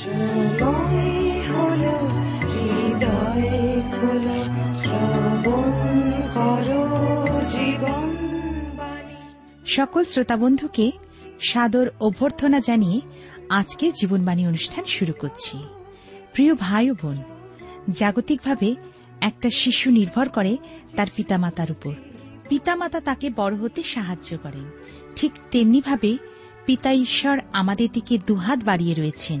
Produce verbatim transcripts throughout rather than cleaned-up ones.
সকল শ্রোতাবন্ধুকে সাদর অভ্যর্থনা জানিয়ে আজকে জীবনবাণী অনুষ্ঠান শুরু করছি। প্রিয় ভাই ও বোন, জাগতিকভাবে একটা শিশু নির্ভর করে তার পিতামাতার উপর। পিতামাতা তাকে বড় হতে সাহায্য করেন। ঠিক তেমনিভাবে পিতা ঈশ্বর আমাদের দিকে দুহাত বাড়িয়ে রয়েছেন,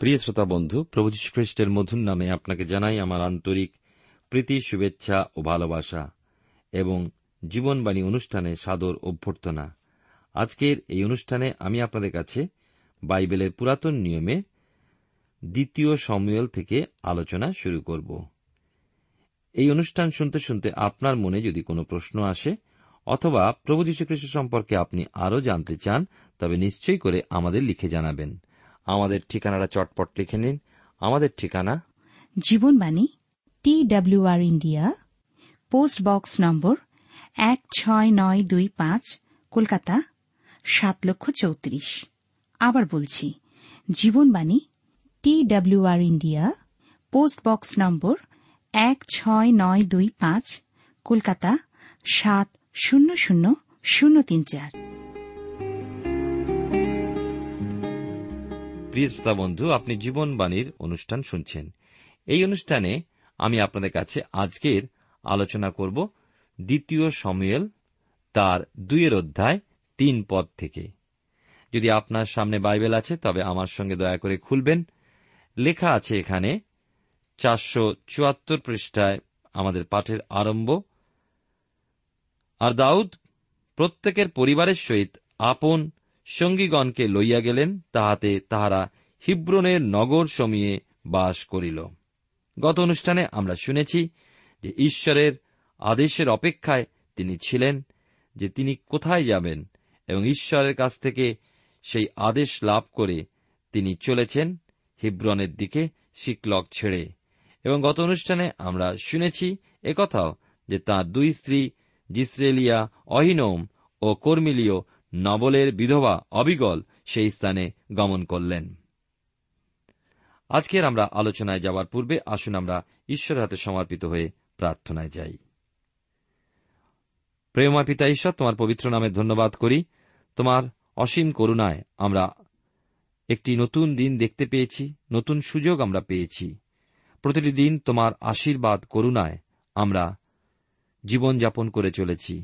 প্রিয় শ্রোতা বন্ধু, প্রভু যীশু খ্রিস্টের মধুর নামে আপনাকে জানাই আমার আন্তরিক প্রীতি, শুভেচ্ছা ও ভালোবাসা এবং জীবনবাণী অনুষ্ঠানে সাদর অভ্যর্থনা। আজকের এই অনুষ্ঠানে আমি আপনাদের কাছে বাইবেলের পুরাতন নিয়মে দ্বিতীয় শমূয়েল থেকে আলোচনা শুরু করব। এই অনুষ্ঠান শুনতে শুনতে আপনার মনে যদি কোনো প্রশ্ন আসে অথবা প্রভু যীশু খ্রিস্ট সম্পর্কে আপনি আরও জানতে চান, তবে নিশ্চয়ই করে আমাদের লিখে জানাবেন। আমাদের ঠিকানাটা চটপট লিখে নিন। আমাদের ঠিকানা Jibanbani, T W R India, post box number এক ছয় নয় দুই পাঁচ, কলকাতা সাত লক্ষ চৌত্রিশ। আবার বলছি, Jibanbani, T W R India, post box number এক ছয় নয় দুই পাঁচ, কলকাতা সাত শূন্য শূন্য শূন্য তিন চার। প্রিয় শ্রোতা বন্ধু, আপনি জীবনবাণীর অনুষ্ঠান শুনছেন। এই অনুষ্ঠানে আমি আপনাদের কাছে আজকের আলোচনা করব দ্বিতীয় শমূয়েল তার দুইয়ের অধ্যায় তিন পদ থেকে। যদি আপনার সামনে বাইবেল আছে তবে আমার সঙ্গে দয়া করে খুলবেন। লেখা আছে এখানে চারশো চুয়াত্তর পৃষ্ঠায় আমাদের পাঠের আরম্ভ, আর দাউদ প্রত্যেকের পরিবারের সহিত আপন সঙ্গীগণকে লইয়া গেলেন, তাহাতে তাহারা হিব্রনের নগর সমীয়ে বাস করিল। গত অনুষ্ঠানে আমরা শুনেছি যে ঈশ্বরের আদেশের অপেক্ষায় তিনি ছিলেন, যে তিনি কোথায় যাবেন, এবং ঈশ্বরের কাছ থেকে সেই আদেশ লাভ করে তিনি চলেছেন হিব্রনের দিকে শিকলক ছেড়ে। এবং গত অনুষ্ঠানে আমরা শুনেছি একথাও যে তাঁর দুই স্ত্রী জিসরেলিয়া, অহিনোম ও কর্মিলীয় নবলের বিধবা অবিগল সেই স্থানে গমন করলেন। আজকের আমরা আলোচনায় যাওয়ার পূর্বে আসুন আমরা ঈশ্বরের হাতে সমর্পিত হয়ে প্রার্থনায় যাই। প্রেমময় পিতা ঈশ্বর, তোমার পবিত্র নামে ধন্যবাদ করি। তোমার অসীম করুণায় আমরা একটি নতুন দিন দেখতে পেয়েছি, নতুন সুযোগ আমরা পেয়েছি। প্রতিটি দিন তোমার আশীর্বাদ করুণায় আমরা জীবনযাপন করে চলেছি।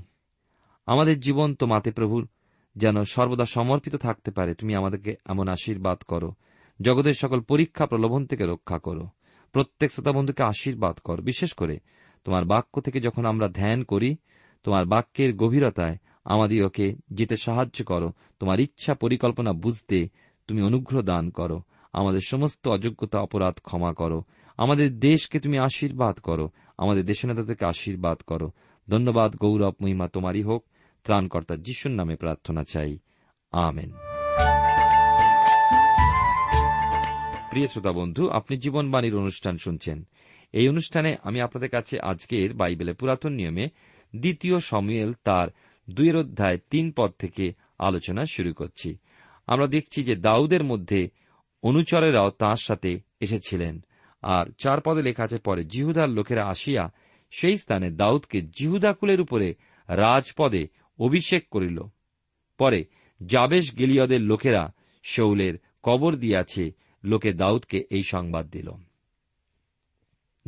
আমাদের জীবন তোমাতে প্রভুর যেন সর্বদা সমর্পিত থাকতে পারে। তুমি আমাদেরকে এমন আশীর্বাদ করো, জগতের সকল পরীক্ষা প্রলোভন থেকে রক্ষা করো। প্রত্যেক শ্রোতাবন্ধুকে আশীর্বাদ কর। বিশেষ করে তোমার বাক্য থেকে যখন আমরা ধ্যান করি, তোমার বাক্যের গভীরতায় আমাদিগকে যেতে সাহায্য করো। তোমার ইচ্ছা পরিকল্পনা বুঝতে তুমি অনুগ্রহ দান করো। আমাদের সমস্ত অযোগ্যতা অপরাধ ক্ষমা করো। আমাদের দেশকে তুমি আশীর্বাদ করো। আমাদের দেশনেতাদেরকে আশীর্বাদ করো। ধন্যবাদ, গৌরব, মহিমা তোমারই হোক। ত্রাণকর্তা যিশুর নামে প্রার্থনা চাই, আমেন। প্রিয় শ্রোতা বন্ধু, আপনি জীবনবাণীর অনুষ্ঠান শুনছেন। এই অনুষ্ঠানে আমি আপনাদের কাছে আজকের বাইবেলের পুরাতন নিয়মে দ্বিতীয় শমূয়েল তার দুইয়ের অধ্যায় তিন পদ থেকে আলোচনা শুরু করছি। আমরা দেখছি যে দাউদের মধ্যে অনুচরেরাও তাঁর সাথে এসেছিলেন। আর চার পদে লেখা আছে, পরে জিহুদার লোকেরা আসিয়া সেই স্থানে দাউদকে জিহুদা কুলের উপরে রাজপদে অভিষেক করিল। পরে যাবেশ গিলিয়দের লোকেরা শৌলের কবর দিয়াছে, লোকে দাউদকে এই সংবাদ দিল।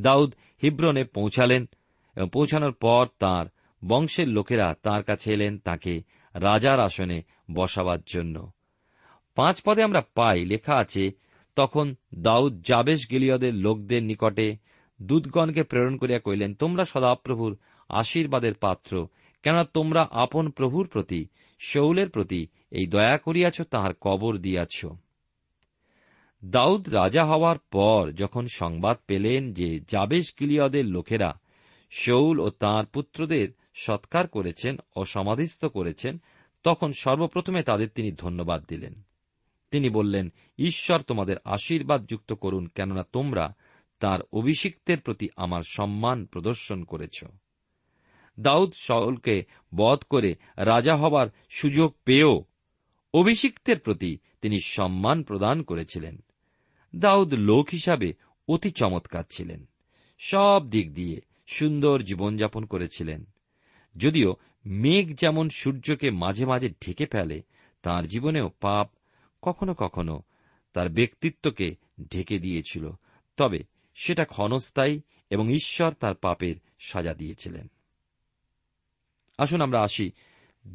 দাউদ হিব্রনে পৌঁছালেন এবং পৌঁছানোর পর তাঁর বংশের লোকেরা তাঁর কাছে এলেন তাঁকে রাজার আসনে বসাবার জন্য। পাঁচ পদে আমরা পাই, লেখা আছে, তখন দাউদ যাবেশ গিলিয়দের লোকদের নিকটে দূতগণকে প্রেরণ করিয়া কহিলেন, তোমরা সদাপ্রভুর আশীর্বাদের পাত্র, কেননা তোমরা আপন প্রভুর প্রতি শৌলের প্রতি এই দয়া করিয়াছ, তাহার কবর দিয়াছ। দাউদ রাজা হওয়ার পর যখন সংবাদ পেলেন যে যাবেশ গিলিয়দের লোকেরা শৌল ও তাঁর পুত্রদের সৎকার করেছেন ও সমাধিস্থ করেছেন, তখন সর্বপ্রথমে তাদের তিনি ধন্যবাদ দিলেন। তিনি বললেন, ঈশ্বর তোমাদের আশীর্বাদ যুক্ত করুন, কেননা তোমরা তাঁর অভিষিক্তের প্রতি আমার সম্মান প্রদর্শন করেছ। দাউদ শৌলকে বধ করে রাজা হবার সুযোগ পেয়েও অভিষিক্তের প্রতি তিনি সম্মান প্রদান করেছিলেন। দাউদ লোক হিসাবে অতি চমৎকার ছিলেন, সব দিক দিয়ে সুন্দর জীবনযাপন করেছিলেন। যদিও মেঘ যেমন সূর্যকে মাঝে মাঝে ঢেকে ফেলে, তাঁর জীবনেও পাপ কখনো কখনো তার ব্যক্তিত্বকে ঢেকে দিয়েছিল, তবে সেটা ক্ষণস্থায়ী এবং ঈশ্বর তার পাপের সাজা দিয়েছিলেন। আসুন আমরা আসি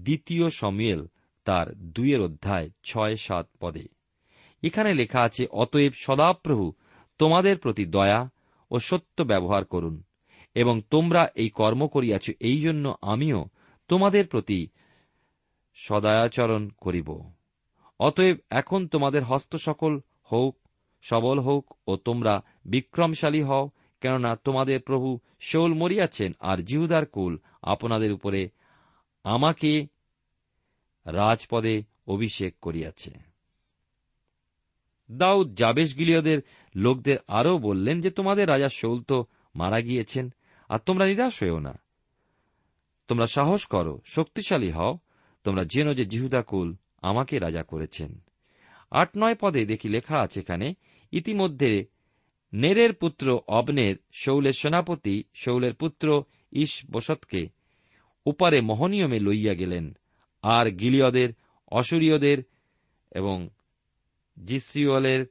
দ্বিতীয় শমূয়েল তার দুইয়ের অধ্যায় ছয় সাত পদে। এখানে লেখা আছে, অতএব সদাপ্রভু তোমাদের প্রতি দয়া ও সত্য ব্যবহার করুন, এবং তোমরা এই কর্ম করিয়াছ, এই জন্য আমিও তোমাদের প্রতি সদায়াচরণ করিব। অতএব এখন তোমাদের হস্ত সকল হোক, সবল হোক ও তোমরা বিক্রমশালী হও, কেননা তোমাদের প্রভু শৌল মরিয়াছেন, আর জিহুদার কুল আপনাদের উপরে আমাকে রাজপদে অভিষেক করিয়াছে। দাউদ যাবেশ গিলিয়দের লোকদের আরও বললেন যে তোমাদের রাজা শৌল তো মারা গিয়েছেন, আর তোমরা নিরাশ হইও না, তোমরা সাহস করো, শক্তিশালী হও, তোমরা জেনো যে জিহুদা কুল আমাকে রাজা করেছেন। আট নয় পদে দেখি লেখা আছে, এখানে ইতিমধ্যে নেরের পুত্র অবনের শৌলের সেনাপতি শৌলের পুত্র ইশবসতকে ওপারে মহনিয়মে লইয়া গেলেন, আর গিলিয়দের অসুরীয়দের এবং জিসিওলের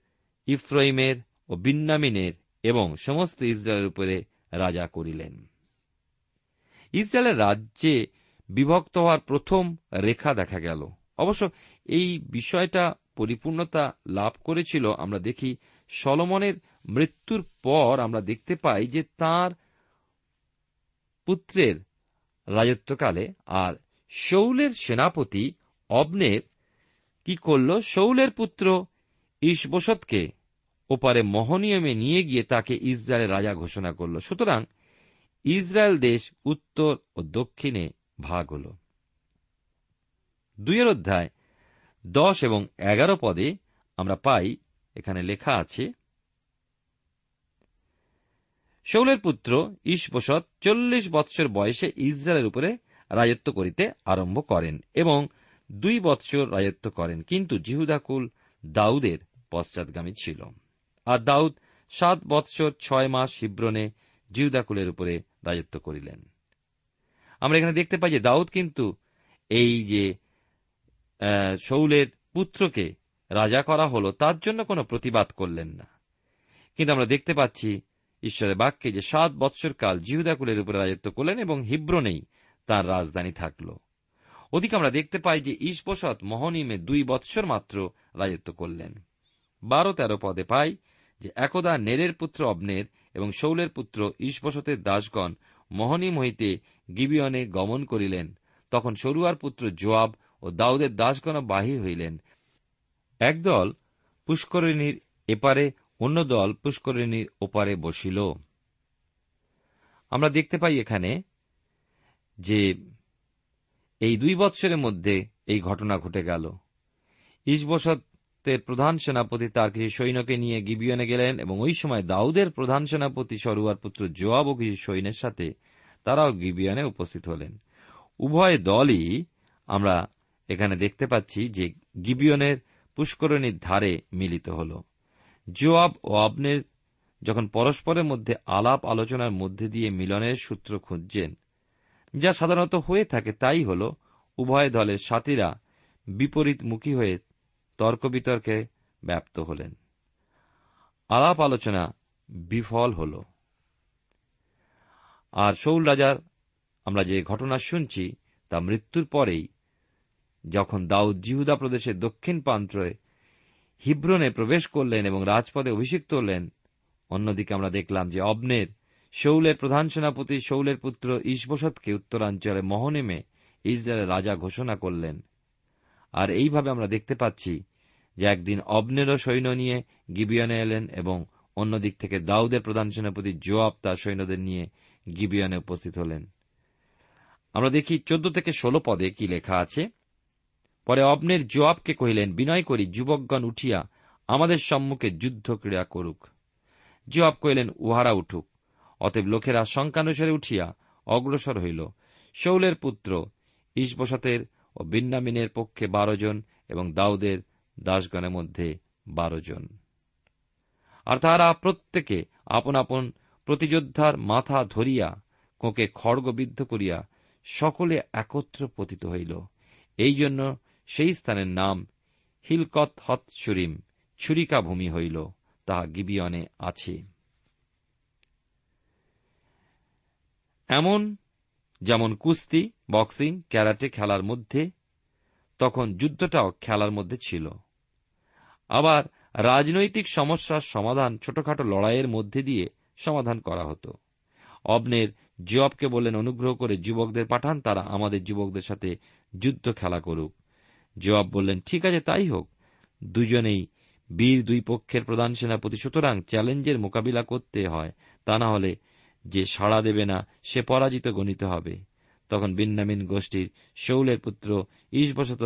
ইফ্রাইমের ও বিন্যামিনের এবং সমস্ত ইসরায়েলের উপরে রাজা করিলেন। ইসরায়েলের রাজ্যে বিভক্ত হওয়ার প্রথম রেখা দেখা গেল। অবশ্য এই বিষয়টা পরিপূর্ণতা লাভ করেছিল। আমরা দেখি সলোমনের মৃত্যুর পর আমরা দেখতে পাই যে তাঁর পুত্রের রাজত্বকালে আর শৌলের সেনাপতি অবনের কি করল, শৌলের পুত্র ইশবসতকে ওপারে মহনিয়মে নিয়ে গিয়ে তাকে ইসরায়েলের রাজা ঘোষণা করল। সুতরাং ইসরায়েল দেশ উত্তর ও দক্ষিণে ভাগ হল। দুইয়ের অধ্যায় দশ এবং এগারো পদে আমরা পাই, এখানে লেখা আছে, শৌলের পুত্র ইশবসত চল্লিশ বৎসর বয়সে ইসরায়েলের উপরে রাজত্ব করিতে আরম্ভ করেন এবং দুই বৎসর রাজত্ব করেন, কিন্তু জিহুদাকুল দাউদের পশ্চাৎগামী ছিল। আর দাউদ সাত বৎসর ছয় মাস হিব্রনে জিহুদাকুলের উপরে রাজত্ব করিলেন। আমরা এখানে দেখতে পাই যে দাউদ কিন্তু এই যে শৌলের পুত্রকে রাজা করা হল তার জন্য কোনো প্রতিবাদ করলেন না, কিন্তু আমরা দেখতে পাচ্ছি ঈশ্বরের বাক্যে যে সাত বৎসর কাল জিহুদাকুলের উপরে রাজত্ব করলেন এবং হিব্রনেই তাঁর রাজধানী থাকল। ওদিকে আমরা দেখতে পাই যে ইশবসত মহনিমে দুই বৎসর মাত্র রাজত্ব করলেন। বারো তেরো পদে পাই যে একদা নেরের পুত্র অবনের এবং শৌলের পুত্র ইশবসতের দাসগণ মহনিম হইতে গিবিয়নে গমন করিলেন, তখন সরুয়ার পুত্র যোয়াব ও দাউদের দাসগণ বাহির হইলেন, একদল পুষ্করিণীর এপারে, অন্য দল পুষ্করিণীর ওপারে বসিল। আমরা দেখতে পাই এখানে যে এই দুই বৎসরের মধ্যে এই ঘটনা ঘটে গেল। ইশবসতের প্রধান সেনাপতি তার কিছু সৈন্যকে নিয়ে গিবিয়নে গেলেন এবং ওই সময় দাউদের প্রধান সেনাপতি সরুয়ার পুত্র যোয়াব ও কিছু সৈন্যের সাথে তারাও গিবিয়নে উপস্থিত হলেন। উভয় দলই আমরা এখানে দেখতে পাচ্ছি যে গিবিয়নের পুষ্করিণীর ধারে মিলিত হল। জোয়াব ও আবনের যখন পরস্পরের মধ্যে আলাপ আলোচনার মধ্যে দিয়ে মিলনের সূত্র খুঁজছেন, যা সাধারণত হয়ে থাকে তাই হল উভয় দলের সাথীরা বিপরীতমুখী হয়ে তর্ক বিতর্কে ব্যপ্ত হলেন। আলাপ আলোচনা বিফল হল। আর শৌল রাজার আমরা যে ঘটনা শুনছি তা মৃত্যুর পরেই, যখন দাউদ জিহুদা প্রদেশের দক্ষিণ প্রান্তে হিব্রনে প্রবেশ করলেন এবং রাজপদে অভিষিক্ত হলেন। অন্যদিকে আমরা দেখলাম যে অব্নের শৌলের প্রধান সেনাপতি শৌলের পুত্র ইশবোশতকে উত্তরাঞ্চলে মহনেমে ইসরায়েলের রাজা ঘোষণা করলেন। আর এইভাবে আমরা দেখতে পাচ্ছি যে একদিন অব্নেরও সৈন্য নিয়ে গিবিয়নে এলেন এবং অন্যদিক থেকে দাউদের প্রধান সেনাপতি জোয়াব তার সৈন্যদের নিয়ে গিবিয়নে উপস্থিত হলেন। আমরা দেখি চোদ্দ থেকে ষোলো পদে কি লেখা আছে, পরে অব্নের জোয়াবকে কহিলেন, বিনয় করি যুবকগণ উঠিয়া আমাদের সম্মুখে যুদ্ধ ক্রীড়া করুক। জোয়াব কহিলেন, উহারা উঠুক। অতএব লোকেরা সংখ্যানুসারে উঠিয়া অগ্রসর হইল। শৌলের পুত্র ইশবোশতের ও বিন্যামিনের পক্ষে বারো জন এবং দাউদের দাসগণের মধ্যে বারো জন। আর তাহারা প্রত্যেকে আপন আপন প্রতিযোদ্ধার মাথা ধরিয়া কোঁকে খড়গবিদ্ধ করিয়া সকলে একত্র পতিত হইল। এই জন্য সেই স্থানের নাম হিলকত হতশুরিম, ছুরিকা ভূমি হইল, তাহা গিবিয়নে আছে। এমন যেমন কুস্তি, বক্সিং, ক্যারাটে খেলার মধ্যে তখন যুদ্ধটাও খেলার মধ্যে ছিল। আবার রাজনৈতিক সমস্যার সমাধান ছোটখাটো লড়াইয়ের মধ্যে দিয়ে সমাধান করা হতো। অব্নের জোয়াবকে বললেন, অনুগ্রহ করে যুবকদের পাঠান, তারা আমাদের যুবকদের সাথে যুদ্ধ খেলা করুক। জোয়াব বললেন, ঠিক আছে, তাই হোক। দুজনেই বীর দুই পক্ষের প্রধান সেনাপতি, সুতরাং চ্যালেঞ্জের মোকাবিলা করতে হয়, তা না হলে যে সাড়া দেবে না সে পরাজিত গণিত হবে। তখন বিন্যামিন গোষ্ঠীর শৌলের পুত্র ইশবশত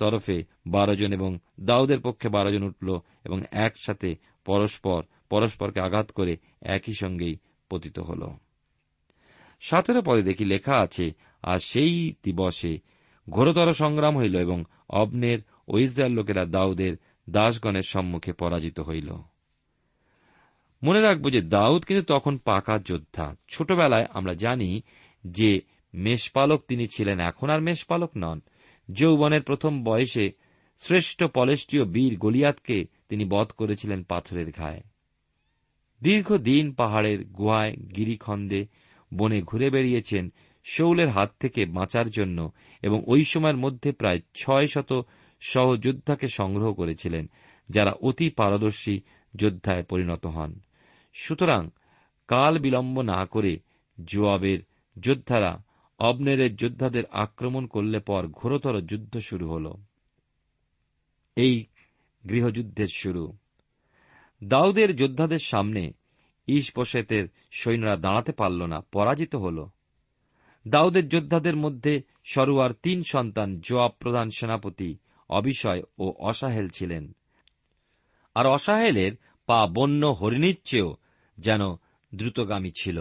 তরফে বারো জন এবং দাউদের পক্ষে বারো জন উঠল এবং একসাথে পরস্পর পরস্পরকে আঘাত করে একই সঙ্গেই পতিত হল। সতেরো পদে দেখি লেখা আছে, আর সেই দিবসে ঘোরতর সংগ্রাম হইল এবং অব্নের ও ইসরায়েল লোকেরা দাউদের দাসগণের সম্মুখে পরাজিত হইল। মনে রাখব যে দাউদ কিন্তু তখন পাকা যোদ্ধা। ছোটবেলায় আমরা জানি যে মেষপালক তিনি ছিলেন, এখন আর মেষপালক নন। যৌবনের প্রথম বয়সে শ্রেষ্ঠ পলেষ্টীয় বীর গলিয়াতকে তিনি বধ করেছিলেন পাথরের ঘায়ে। দীর্ঘদিন পাহাড়ের গুহায়, গিরিখন্দে, বনে ঘুরে বেড়িয়েছেন শৌলের হাত থেকে বাঁচার জন্য এবং ওই সময়ের মধ্যে প্রায় ছয় শত সহযোদ্ধাকে সংগ্রহ করেছিলেন, যারা অতি পারদর্শী যোদ্ধায় পরিণত হন। সুতরাং কাল বিলম্ব না করে জোয়াবের যোদ্ধারা অব্নেরের যোদ্ধাদের আক্রমণ করলে পর ঘোরতর যুদ্ধ শুরু হল। এই গৃহযুদ্ধের শুরু। দাউদের যোদ্ধাদের সামনে ইশবোশেতের সৈন্যরা দাঁড়াতে পারল না, পরাজিত হল। দাউদের যোদ্ধাদের মধ্যে সরুয়ার তিন সন্তান জোয়াব প্রধান সেনাপতি, অবিষয় ও অসাহেল ছিলেন। আর অসাহেলের পা বন্য হরিণীর চেয়েও যেন দ্রুতগামী ছিল।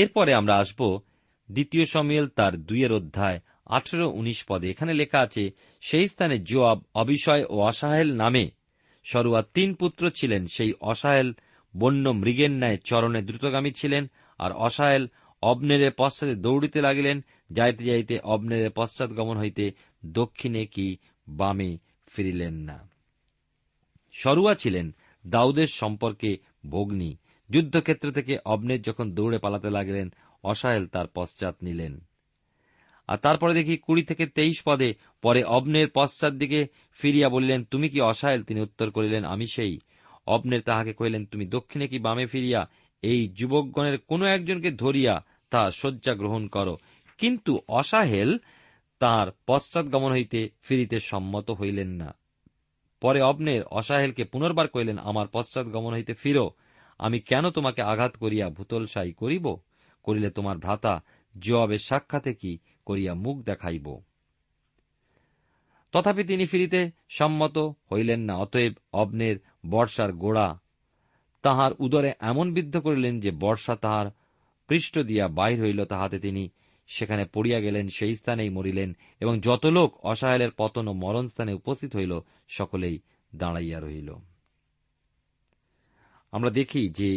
এরপরে আমরা আসব দ্বিতীয় শমূয়েল তার দুইয়ের অধ্যায় আঠেরো উনিশ পদে। এখানে লেখা আছে, সেই স্থানে জোয়াব, অবিষয় ও অসাহেল নামে সরুয়ার তিন পুত্র ছিলেন। সেই অসাহেল বন্য মৃগের ন্যায় চরণে দ্রুতগামী ছিলেন, আর অসাহেল অব্নেরের পশ্চাতে দৌড়িতে লাগিলেন। যাইতে যাইতে অব্নেরের পশ্চাৎগমন হইতে দক্ষিণে কি বামে ফিরিলেন না। সরুয়া ছিলেন দাউদের সম্পর্কে ভগ্নী। যুদ্ধক্ষেত্র থেকে অব্নের যখন দৌড়ে পালাতে লাগলেন, অসাহেল তার পশ্চাৎ নিলেন। আর তারপরে দেখি কুড়ি থেকে তেইশ পদে, পরে অব্নের পশ্চাৎ দিকে ফিরিয়া বলিলেন, তুমি কি অসাহেল? তিনি উত্তর করিলেন, আমি সেই। অব্নের তাহাকে কহিলেন, তুমি দক্ষিণে কি বামে ফিরিয়া এই যুবকগণের কোন একজনকে ধরিয়া তাহার শয্যা গ্রহণ করো। কিন্তু অসাহেল তাঁর পশ্চাৎগমন হইতে ফিরিতে সম্মত হইলেন না। পরে অব্নের অসাহেলকে পুনর্বার কহিলেন, আমার পশ্চাৎগমন হইতে ফিরো, আমি কেন তোমাকে আঘাত করিয়া ভূতলশায়ী করিব? করিলে তোমার ভ্রাতা জোয়াবের সাক্ষাতে কি করিয়া মুখ দেখাইব? তথাপি তিনি ফিরিতে সম্মত হইলেন না। অতএব অব্নের বর্ষার গোড়া তাহার উদরে এমন বিদ্ধ করিলেন যে বর্ষা তাহার পৃষ্ঠ দিয়া বাহির হইল, তাহাতে তিনি সেখানে পড়িয়া গেলেন, সেই স্থানেই মরিলেন। এবং যত লোক অসাহেলের পতন ও মরণস্থানে উপস্থিত হইল, সকলেই দাঁড়াইয়া রহিল। আমরা দেখি যে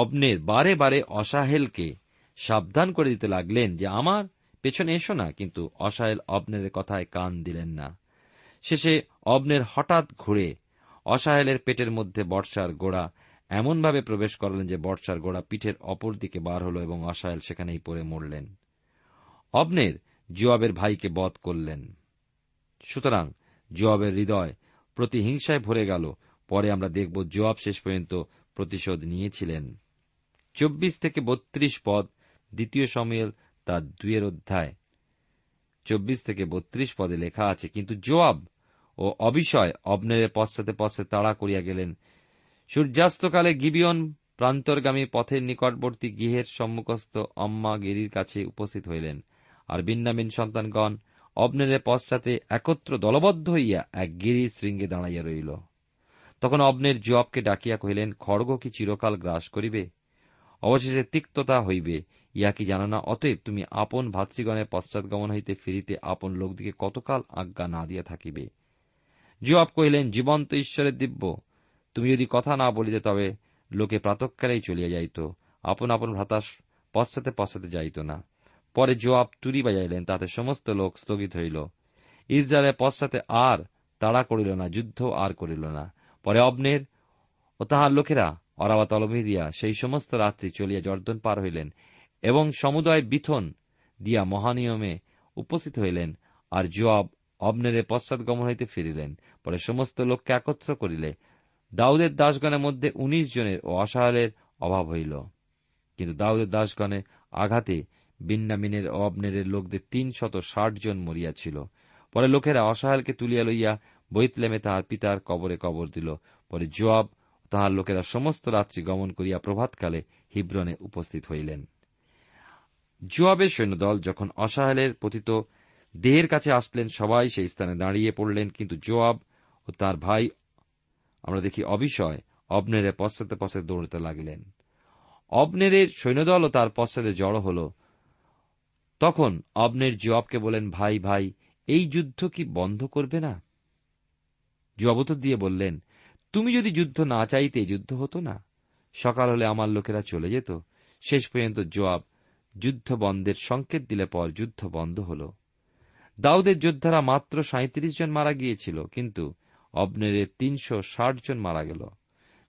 অব্নের বারে বারে অসাহেলকে সাবধান করে দিতে লাগলেন যে আমার পেছনে এসো না, কিন্তু অসাহেল অব্নের কথায় কান দিলেন না। শেষে অব্নের হঠাৎ ঘুরে অসাহেলের পেটের মধ্যে বর্ষার গোড়া এমনভাবে প্রবেশ করলেন যে বর্ষার গোড়া পিঠের অপর দিকে বার হল এবং অসাহেল সেখানেই পড়ে মরলেন। অব্নের যোয়াবের ভাইকে বধ করলেন। সুতরাং যোয়াবের হৃদয় প্রতিহিংসায় ভরে গেল। পরে আমরা দেখব যোয়াব শেষ পর্যন্ত প্রতিশোধ নিয়েছিলেন। চব্বিশ থেকে বত্রিশ পদ, দ্বিতীয় শমূয়েল তার দুইয়ের অধ্যায় চব্বিশ থেকে বত্রিশ পদে লেখা আছে, কিন্তু যোয়াব ও অবিষয় অব্নেরের পশ্চাতে পশ্চাতে তাড়া করিয়া গেলেন। সূর্যাস্তকালে গিবিয়ন প্রান্তরগামী পথের নিকটবর্তী গৃহের সম্মুখস্থ অম্মা গিরির কাছে উপস্থিত হইলেন। আর বিন্যামিন সন্তানগণ অব্নেরের পশ্চাতে একত্র দলবদ্ধ হইয়া এক গিরির শৃঙ্গে দাঁড়াইয়া রইল। তখন অব্নের যোয়াবকে ডাকিয়া কহিলেন, খড়গ কি চিরকাল গ্রাস করিবে? অবশেষে তিক্ততা হইবে, ইয়া কি জানো না? অতএব তুমি আপন ভাতৃগণের পশ্চাৎগমন হইতে ফিরিতে আপন লোকদিকে কতকাল আজ্ঞা না দিয়া থাকিবে? যোয়াব কহিলেন, জীবন্ত ঈশ্বরের দিব্য, তুমি যদি কথা না বলিতে তবে লোকে প্রাতঃকালেই চলিয়া যাইত, আপন আপন ভ্রাতার পশ্চাতে পশ্চাতে যাইত না। পরে যোয়াব তুরি বাজাইলেন, তাতে সমস্ত লোক স্থগিত হইল। ইসরায়েলের পশ্চাতে আর তাড়া করিল না, যুদ্ধ আর করিল না। পরে অব্নের ও তাহার লোকেরা অরাবাত অলমি দিয়া সেই সমস্ত রাত্রি চলিয়া জর্দন পার হইলেন এবং সমুদয় বিথন দিয়া মহানিয়মে উপস্থিত হইলেন। আর যোয়াব অব্নেরে পশ্চাৎগমন হইতে ফিরিলেন। পরে সমস্ত লোককে একত্র করিলে দাউদের দাসগণের মধ্যে উনিশ জনের ও অসাহেলের অভাব হইল, কিন্তু দাউদের দাসগণের আঘাতে বিন্যামিনের ও অব্নেরের লোকদের তিন শত ষাট জন মরিয়াছিল। পরে লোকেরা অসাহেলকে তুলিয়া লইয়া বৈতলেমে তাহার পিতার কবরে কবর দিল। পরে যোয়াব তাহার লোকেরা সমস্ত রাত্রি গমন করিয়া প্রভাতকালে হিব্রনে উপস্থিত হইলেন। যোয়াবের সৈন্যদল যখন অসাহেলের পতিত দেহের কাছে আসলেন, সবাই সেই স্থানে দাঁড়িয়ে পড়লেন, কিন্তু যোয়াব ও তার ভাই আমরা দেখি অবিষয় অব্নেরের পশ্চাতে পশ্চাতে দৌড়তে লাগলেন। অব্নেরের সৈন্যদল ও তার পশ্চাতে জড়ো হল। তখন অব্নের যোয়াবকে বলেন, ভাই ভাই, এই যুদ্ধ কি বন্ধ করবে না? যোয়াব উত্তর দিয়ে বললেন, তুমি যদি যুদ্ধ না চাইতে যুদ্ধ হতো না, সকাল হলে আমার লোকেরা চলে যেত। শেষ পর্যন্ত যোয়াব যুদ্ধ বন্ধের সংকেত দিলে পর যুদ্ধ বন্ধ হল। দাউদের যোদ্ধারা মাত্র সাঁত্রিশ জন মারা গিয়েছিল, কিন্তু অব্নেরের তিনশো ষাট জন মারা গেল।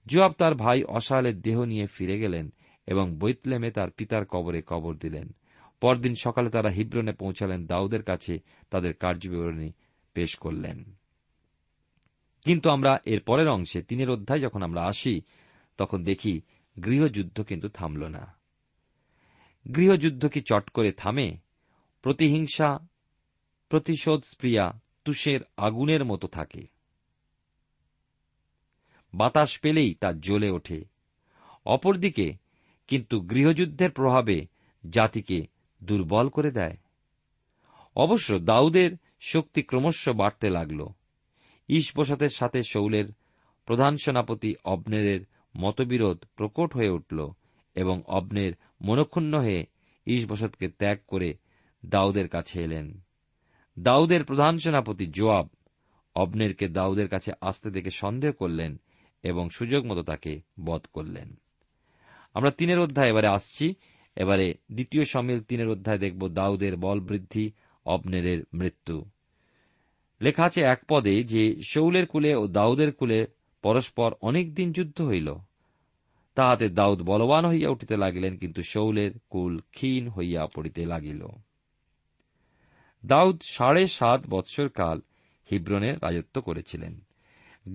যোয়াব তার ভাই অসালের দেহ নিয়ে ফিরে গেলেন এবং বৈতলেমে তার পিতার কবরে কবর দিলেন। পরদিন সকালে তারা হিব্রনে পৌঁছালেন, দাউদের কাছে তাদের কার্যবিবরণী পেশ করলেন। কিন্তু আমরা এর পরের অংশে তিনের অধ্যায় যখন আমরা আসি, তখন দেখি গৃহযুদ্ধ কিন্তু থামল না। গৃহযুদ্ধ কি চট করে থামে? প্রতিহিংসা, প্রতিশোধ স্প্রিয়া তুষের আগুনের মতো থাকে, বাতাস পেলেই তা জ্বলে ওঠে। অপরদিকে কিন্তু গৃহযুদ্ধের প্রভাবে জাতিকে দুর্বল করে দেয়। অবশ্য দাউদের শক্তি ক্রমশ বাড়তে লাগল। ইশবোশতের সাথে শৌলের প্রধান সেনাপতি অব্নেরের মতবিরোধ প্রকট হয়ে উঠল এবং অব্নের মনক্ষুণ্ণ হয়ে ইশবোশতকে ত্যাগ করে দাউদের কাছে এলেন। দাউদের প্রধান সেনাপতি যোয়াব অব্নেরকে দাউদের কাছে আসতে দেখে সন্দেহ করলেন এবং সুযোগ মতো তাকে বধ করলেন। আমরা তিনের অধ্যায় এবারে আসছি। এবারে দ্বিতীয় শমূয়েল তিনের অধ্যায় দেখব দাউদের বল বৃদ্ধি, অব্নেরের মৃত্যু। লেখা আছে এক পদে যে শৌলের কুলে ও দাউদের কুলে পরস্পর অনেকদিন যুদ্ধ হইল, তাহাতে দাউদ বলবান হইয়া উঠিতে লাগিলেন, কিন্তু শৌলের কুল ক্ষীণ হইয়া পড়িতে লাগিল। দাউদ সাড়ে সাত বৎসর কাল হিব্রনে রাজত্ব করেছিলেন।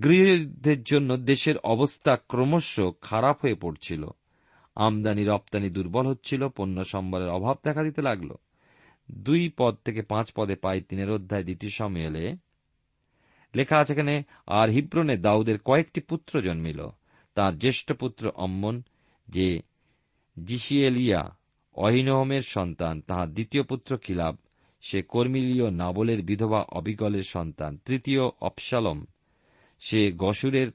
গৃহযুদ্ধের জন্য দেশের অবস্থা ক্রমশ খারাপ হয়ে পড়ছিল। আমদানি রপ্তানি দুর্বল হচ্ছিল, পণ্য সম্বলের অভাব দেখা দিতে লাগল। দুই পদ থেকে পাঁচ পদে পাই তিনের অধ্যায় দ্বিতীয় শমূয়েলে। লেখা আছে এখানে, আর হিব্রনে দাউদের কয়েকটি পুত্র জন্মিল। তার জ্যেষ্ঠ পুত্র অম্মন, যে জিসিয়েলিয়া অহিনহমের সন্তান। তাহার দ্বিতীয় পুত্র কিলাব, সে কর্মিলীয় নাবলের বিধবা অবিগলের সন্তান। তৃতীয় অবশালম, সে গশুরের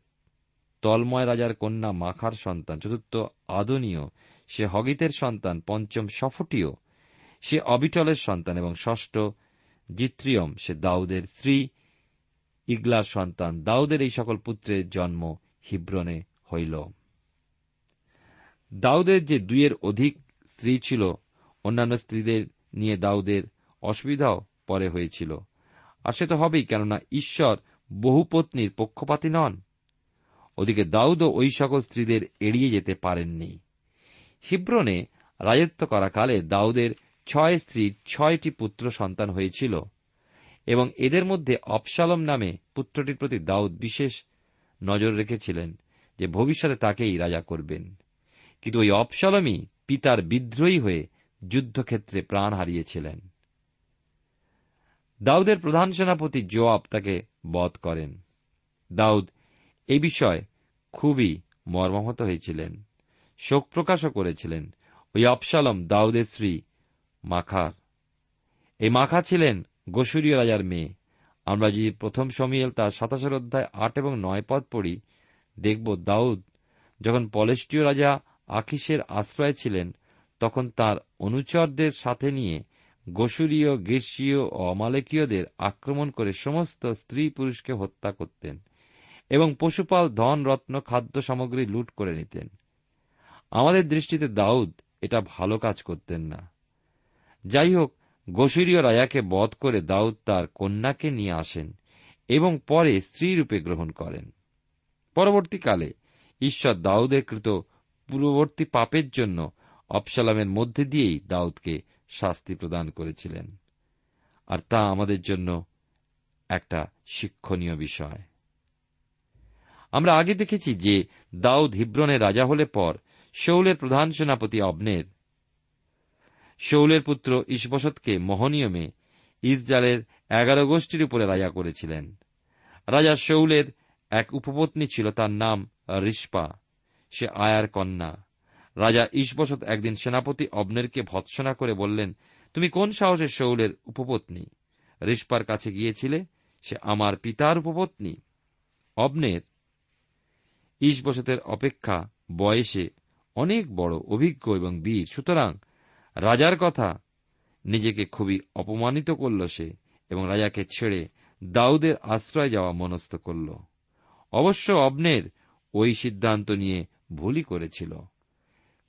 তলময় রাজার কন্যা মাখার সন্তান। চতুর্থ আদনীয়, সে হগিতের সন্তান। পঞ্চম সফটীয়, সে অবিটলের সন্তান। এবং ষষ্ঠ জিত্রিয়ম, সে দাউদের স্ত্রী ইগলার সন্তান। দাউদের এই সকল পুত্রের জন্ম হিব্রনে হইল। দাউদের যে দুইয়ের অধিক স্ত্রী ছিল, অন্যান্য স্ত্রীদের নিয়ে দাউদের অসুবিধাও পরে হয়েছিল। আর সে তো হবেই, কেননা ঈশ্বর বহুপত্নীর পক্ষপাতী নন। ওদিকে দাউদও ওই সকল স্ত্রীদের এড়িয়ে যেতে পারেননি। হিব্রনে রাজত্ব করাকালে দাউদের ছয় স্ত্রীর ছয়টি পুত্র সন্তান হয়েছিল, এবং এদের মধ্যে অবশালোম নামে পুত্রটির প্রতি দাউদ বিশেষ নজর রেখেছিলেন যে ভবিষ্যতে তাকেই রাজা করবেন। কিন্তু ওই অবশালোমই পিতার বিদ্রোহী হয়ে যুদ্ধক্ষেত্রে প্রাণ হারিয়েছিলেন। দাউদের প্রধান সেনাপতি যোয়াব তাকে বধ করেন। দাউদ এ বিষয়ে খুবই মর্মাহত হয়েছিলেন, শোক প্রকাশও করেছিলেন। ওই অবশালোম দাউদের স্ত্রী মাখার। এই মাখা ছিলেন গসুরীয় রাজার মেয়ে। আমরা যদি প্রথম শমূয়েল তার সাতাশের অধ্যায় আট এবং নয় পদ পড়ি, দেখব দাউদ যখন পলেষ্টীয় রাজা আকিশের আশ্রয় ছিলেন, তখন তার অনুচরদের সাথে নিয়ে গসুরীয়, গ্রীসীয় ও আমালেকীয়দের আক্রমণ করে সমস্ত স্ত্রী পুরুষকে হত্যা করতেন এবং পশুপাল, ধন, রত্ন, খাদ্য সামগ্রী লুট করে নিতেন। আমাদের দৃষ্টিতে দাউদ এটা ভালো কাজ করতেন না। যাই হোক, গসুরীয় রাজাকে বধ করে দাউদ তার কন্যাকে নিয়ে আসেন এবং পরে স্ত্রীরূপে গ্রহণ করেন। পরবর্তীকালে ঈশ্বর দাউদের কৃত পূর্ববর্তী পাপের জন্য অবশালোমের মধ্যে দিয়েই দাউদকে শাস্তি প্রদান করেছিলেন, আর তা আমাদের জন্য একটা শিক্ষণীয় বিষয়। আমরা আগে দেখেছি যে দাউদ হিব্রনের রাজা হলে পর শৌলের প্রধান সেনাপতি অবনের শৌলের পুত্র ইশবসতকে মহনিয়মে ইসরায়েলের এগারো গোষ্ঠীর উপরে রাজা করেছিলেন। রাজা শৌলের এক উপপত্নী ছিল, তার নাম রিস্পা, সে আয়ার কন্যা। রাজা ইশবসত একদিন সেনাপতি অবনেরকে ভৎসনা করে বললেন, তুমি কোন সাহসে শৌলের উপপত্নী রিস্পার কাছে গিয়েছিলে? সে আমার পিতার উপপত্নী। অবনের ইশবসতের অপেক্ষা বয়সে অনেক বড়, অভিজ্ঞ এবং বীর। সুতরাং রাজার কথা নিজেকে খুবই অপমানিত করল সে, এবং রাজাকে ছেড়ে দাউদের আশ্রয় যাওয়া মনস্থ করল। অবশ্য অবনের ওই সিদ্ধান্ত নিয়ে ভুলই করেছিল।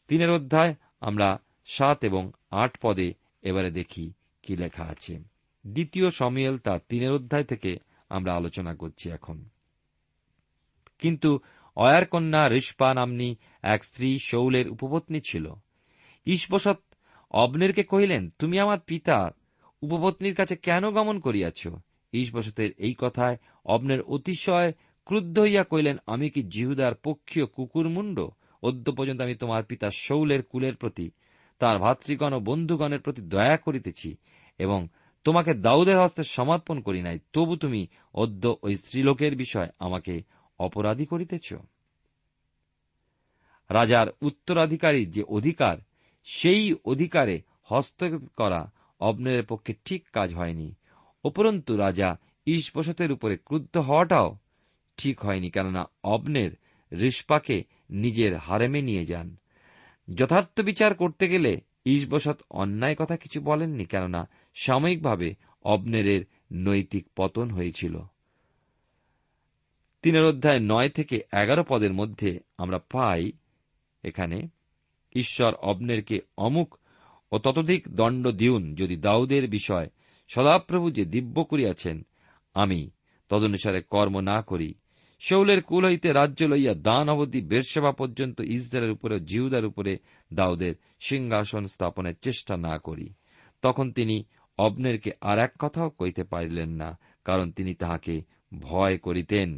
তিনের অধ্যায় আমরা সাত এবং আট পদে এবারে দেখি কি লেখা আছে। দ্বিতীয় শমূয়েল তার তিনের অধ্যায় থেকে আমরা আলোচনা করছি এখন। কিন্তু অয়ার কন্যা রিস্পা নাম্নী এক স্ত্রী শৌলের উপপত্নী ছিল। ইশবসত অবনেরকে কহিলেন, তুমি আমার পিতার উপপত্নীর কাছে কেন গমন করিয়াছ? ইশবসতের এই কথায় অবনের অতিশয় ক্রুদ্ধ হইয়া কহিলেন, আমি কি জিহুদার পক্ষীয় কুকুরমুণ্ড? অদ্য পর্যন্ত আমি তোমার পিতা শৌলের কুলের প্রতি, তার ভাতৃগণ ও বন্ধুগণের প্রতি দয়া করিতেছি এবং তোমাকে দাউদের হস্তে সমর্পণ করি নাই, তবু তুমি অদ্য ওই স্ত্রীলোকের বিষয় আমাকে অপরাধী করিতেছ। রাজার উত্তরাধিকারী যে অধিকার, সেই অধিকারে হস্তক্ষেপ করা অবনের পক্ষে ঠিক কাজ হয়নি। উপরন্তু রাজা ইশবসতের উপরে ক্রুদ্ধ হওয়াটাও ঠিক হয়নি, কেননা অবনের রিস্পাকে নিজের হারেমে নিয়ে যান। যথার্থ বিচার করতে গেলে ইশবসত অন্যায় কথা কিছু বলেননি, কেননা সাময়িকভাবে অবনেরের নৈতিক পতন হয়েছিল। তিনের অধ্যায় নয় থেকে এগারো পদের মধ্যে আমরা পাই, এখানে ঈশ্বর অবনেরকে অমুক ও ততোধিক দণ্ড দিউন, যদি দাউদের বিষয় সদাপ্রভু যে দিব্য করিয়াছেন আমি তদনুসারে কর্ম না করি। শৌলের কুল হইতে রাজ্য লইয়া দান অবধি বেরশেবা পর্যন্ত ইসরায়েলের উপরে ও জিহুদার উপরে দাউদের সিংহাসন স্থাপনের চেষ্টা না করি। তখন তিনি অবনেরকে আর এক কথাও কইতে পারিলেন না, কারণ তিনি তাহাকে ভয় করিতেন।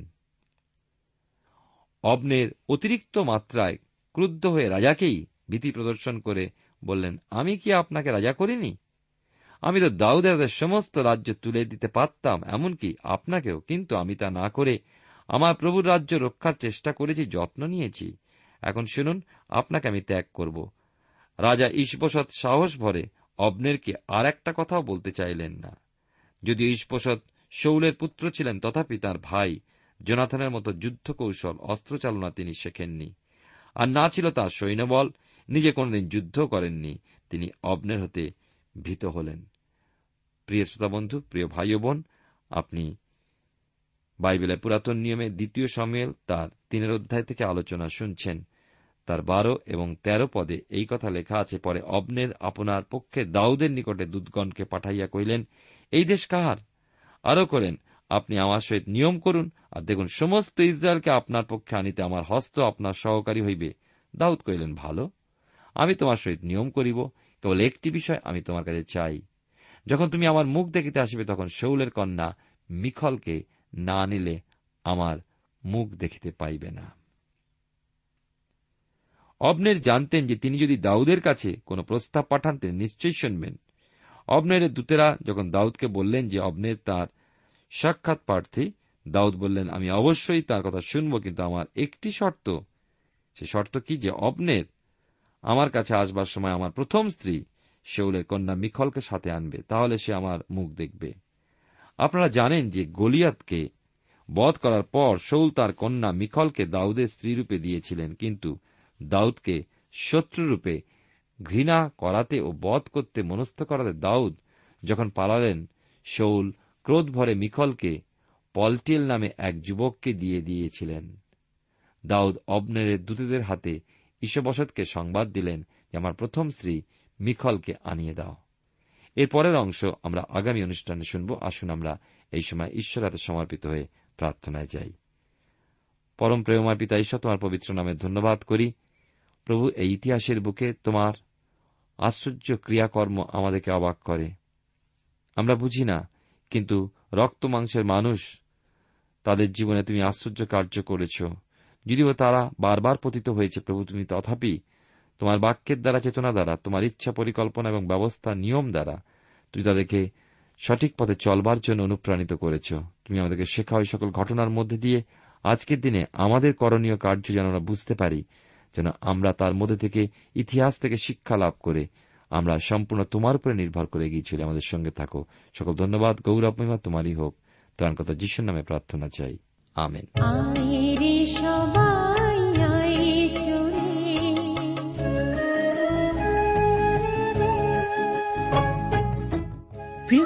অবনের অতিরিক্ত মাত্রায় ক্রুদ্ধ হয়ে রাজাকেই ভীতি প্রদর্শন করে বললেন, আমি কি আপনাকে রাজা করিনি? আমি তো দাউদের সমস্ত রাজ্য তুলে দিতে পারতাম, এমনকি আপনাকেও, কিন্তু আমি তা না করে আমার প্রভুর রাজ্য রক্ষার চেষ্টা করেছি, যত্ন নিয়েছি। এখন শুনুন, আপনাকে আমি ত্যাগ করব। রাজা ইশবসত সাহস ভরে অবনেরকে আর একটা কথাও বলতে চাইলেন না। যদিও ইশবসত শৌলের পুত্র ছিলেন, তথাপি তাঁর ভাই জোনাথনের মতো যুদ্ধ কৌশল, অস্ত্রচালনা তিনি শেখেননি, আর না ছিল তাঁর সৈন্যবল। নিজে কোনদিন যুদ্ধ করেননি। তিনি অবনের হতে ভীত হলেন। প্রিয় শ্রোতা বন্ধু, প্রিয় ভাই ও বোন, আপনি বাইবেলের পুরাতন নিয়মে দ্বিতীয় শমূয়েল তার তিনের অধ্যায় থেকে আলোচনা শুনছেন। তার বারো এবং তেরো পদে এই কথা লেখা আছে, পরে অব্নের আপনার পক্ষে দাউদের নিকটে দূতগণকে পাঠাইয়া কহিলেন, এই দেশ কাহার? আরও করেন, আপনি আমার সহিত নিয়ম করুন, আর দেখুন সমস্ত ইসরায়েলকে আপনার পক্ষে আনিতে আমার হস্ত আপনার সহকারী হইবে। দাউদ কহিলেন, ভালো, আমি তোমার সহিত নিয়ম করিব, কেবল একটি বিষয় আমি তোমার কাছে চাই, যখন তুমি আমার মুখ দেখিতে আসিবে তখন শৌলের কন্যা মিখলকে না আনিলে আমার মুখ দেখিতে পাইবে না। অব্নের জানতেন যে তিনি যদি দাউদের কাছে কোন প্রস্তাব পাঠান তিনি নিশ্চয়ই শুনবেন। অব্নের দূতেরা যখন দাউদকে বললেন যে অব্নের তার সাক্ষাৎ প্রার্থী, দাউদ বললেন, আমি অবশ্যই তার কথা শুনব, কিন্তু আমার একটি শর্ত। সে শর্ত কি? যে অব্নের আমার কাছে আসবার সময় আমার প্রথম স্ত্রী শৌলের কন্যা মিখলকে সাথে আনবে, তাহলে সে আমার মুখ দেখবে। আপনারা জানেন যে গলিয়াতকে বধ করার পর শৌল তার কন্যা মিখলকে দাউদের স্ত্রীরূপে দিয়েছিলেন, কিন্তু দাউদকে শত্রুরূপে ঘৃণা করাতে ও বধ করতে মনস্থ করাতে দাউদ যখন পালালেন, শৌল ক্রোধ ভরে মিখলকে পলটিল নামে এক যুবককে দিয়ে দিয়েছিলেন। দাউদ অব্নেরের দূতদের হাতে ইশবসতকে সংবাদ দিলেন যে আমার প্রথম স্ত্রী মিখলকে আনিয়ে দাও। এর পরের অংশ আমরা আগামী অনুষ্ঠানে শুনব। আসুন আমরা এই সময় ঈশ্বর হাতে সমর্পিত হয়ে প্রার্থনায় যাই। পরম প্রেমময় পিতা ঈশ্বর, তোমার পবিত্র নামে ধন্যবাদ করি। প্রভু, এই ইতিহাসের বুকে তোমার আশ্চর্য ক্রিয়াকর্ম আমাদেরকে অবাক করে। আমরা বুঝি না, কিন্তু রক্ত মাংসের মানুষ, তাদের জীবনে তুমি আশ্চর্য কার্য করেছ। যদিও তারা বারবার পতিত হয়েছে প্রভু, তুমি তথাপি তোমার বাক্যের দ্বারা, চেতনা দ্বারা, তোমার ইচ্ছা, পরিকল্পনা এবং ব্যবস্থা, নিয়ম দ্বারা তুমি তাদেরকে সঠিক পথে চলবার জন্য অনুপ্রাণিত করেছ। তুমি আমাদেরকে শেখাও এই সকল ঘটনার মধ্যে দিয়ে। আজকের দিনে আমাদের করণীয় কার্য যেন আমরা বুঝতে পারি, যেন আমরা তার মধ্যে থেকে, ইতিহাস থেকে শিক্ষা লাভ করে আমরা সম্পূর্ণ তোমার উপরে নির্ভর করে গিয়েছিল। আমাদের সঙ্গে থাকো। সকল ধন্যবাদ, গৌরব, মহিমা তোমারই হোক। তার কথা যিশুর নামে প্রার্থনা চাই, আমেন। প্রিয়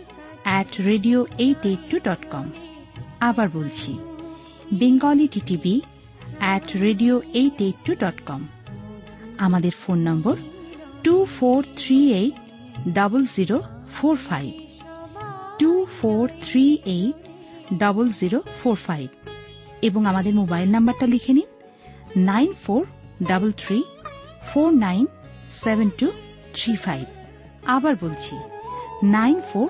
at radio eight eight two dot com. আবার বলছি, Bengali TTV at radio eight eight two dot com. আমাদের phone number two four three eight double zero four five, two four three eight double zero four five, এবং আমাদের mobile নাম্বারটা লিখে নিন nine four double three four nine seven two three five. আবার বলছি, nine four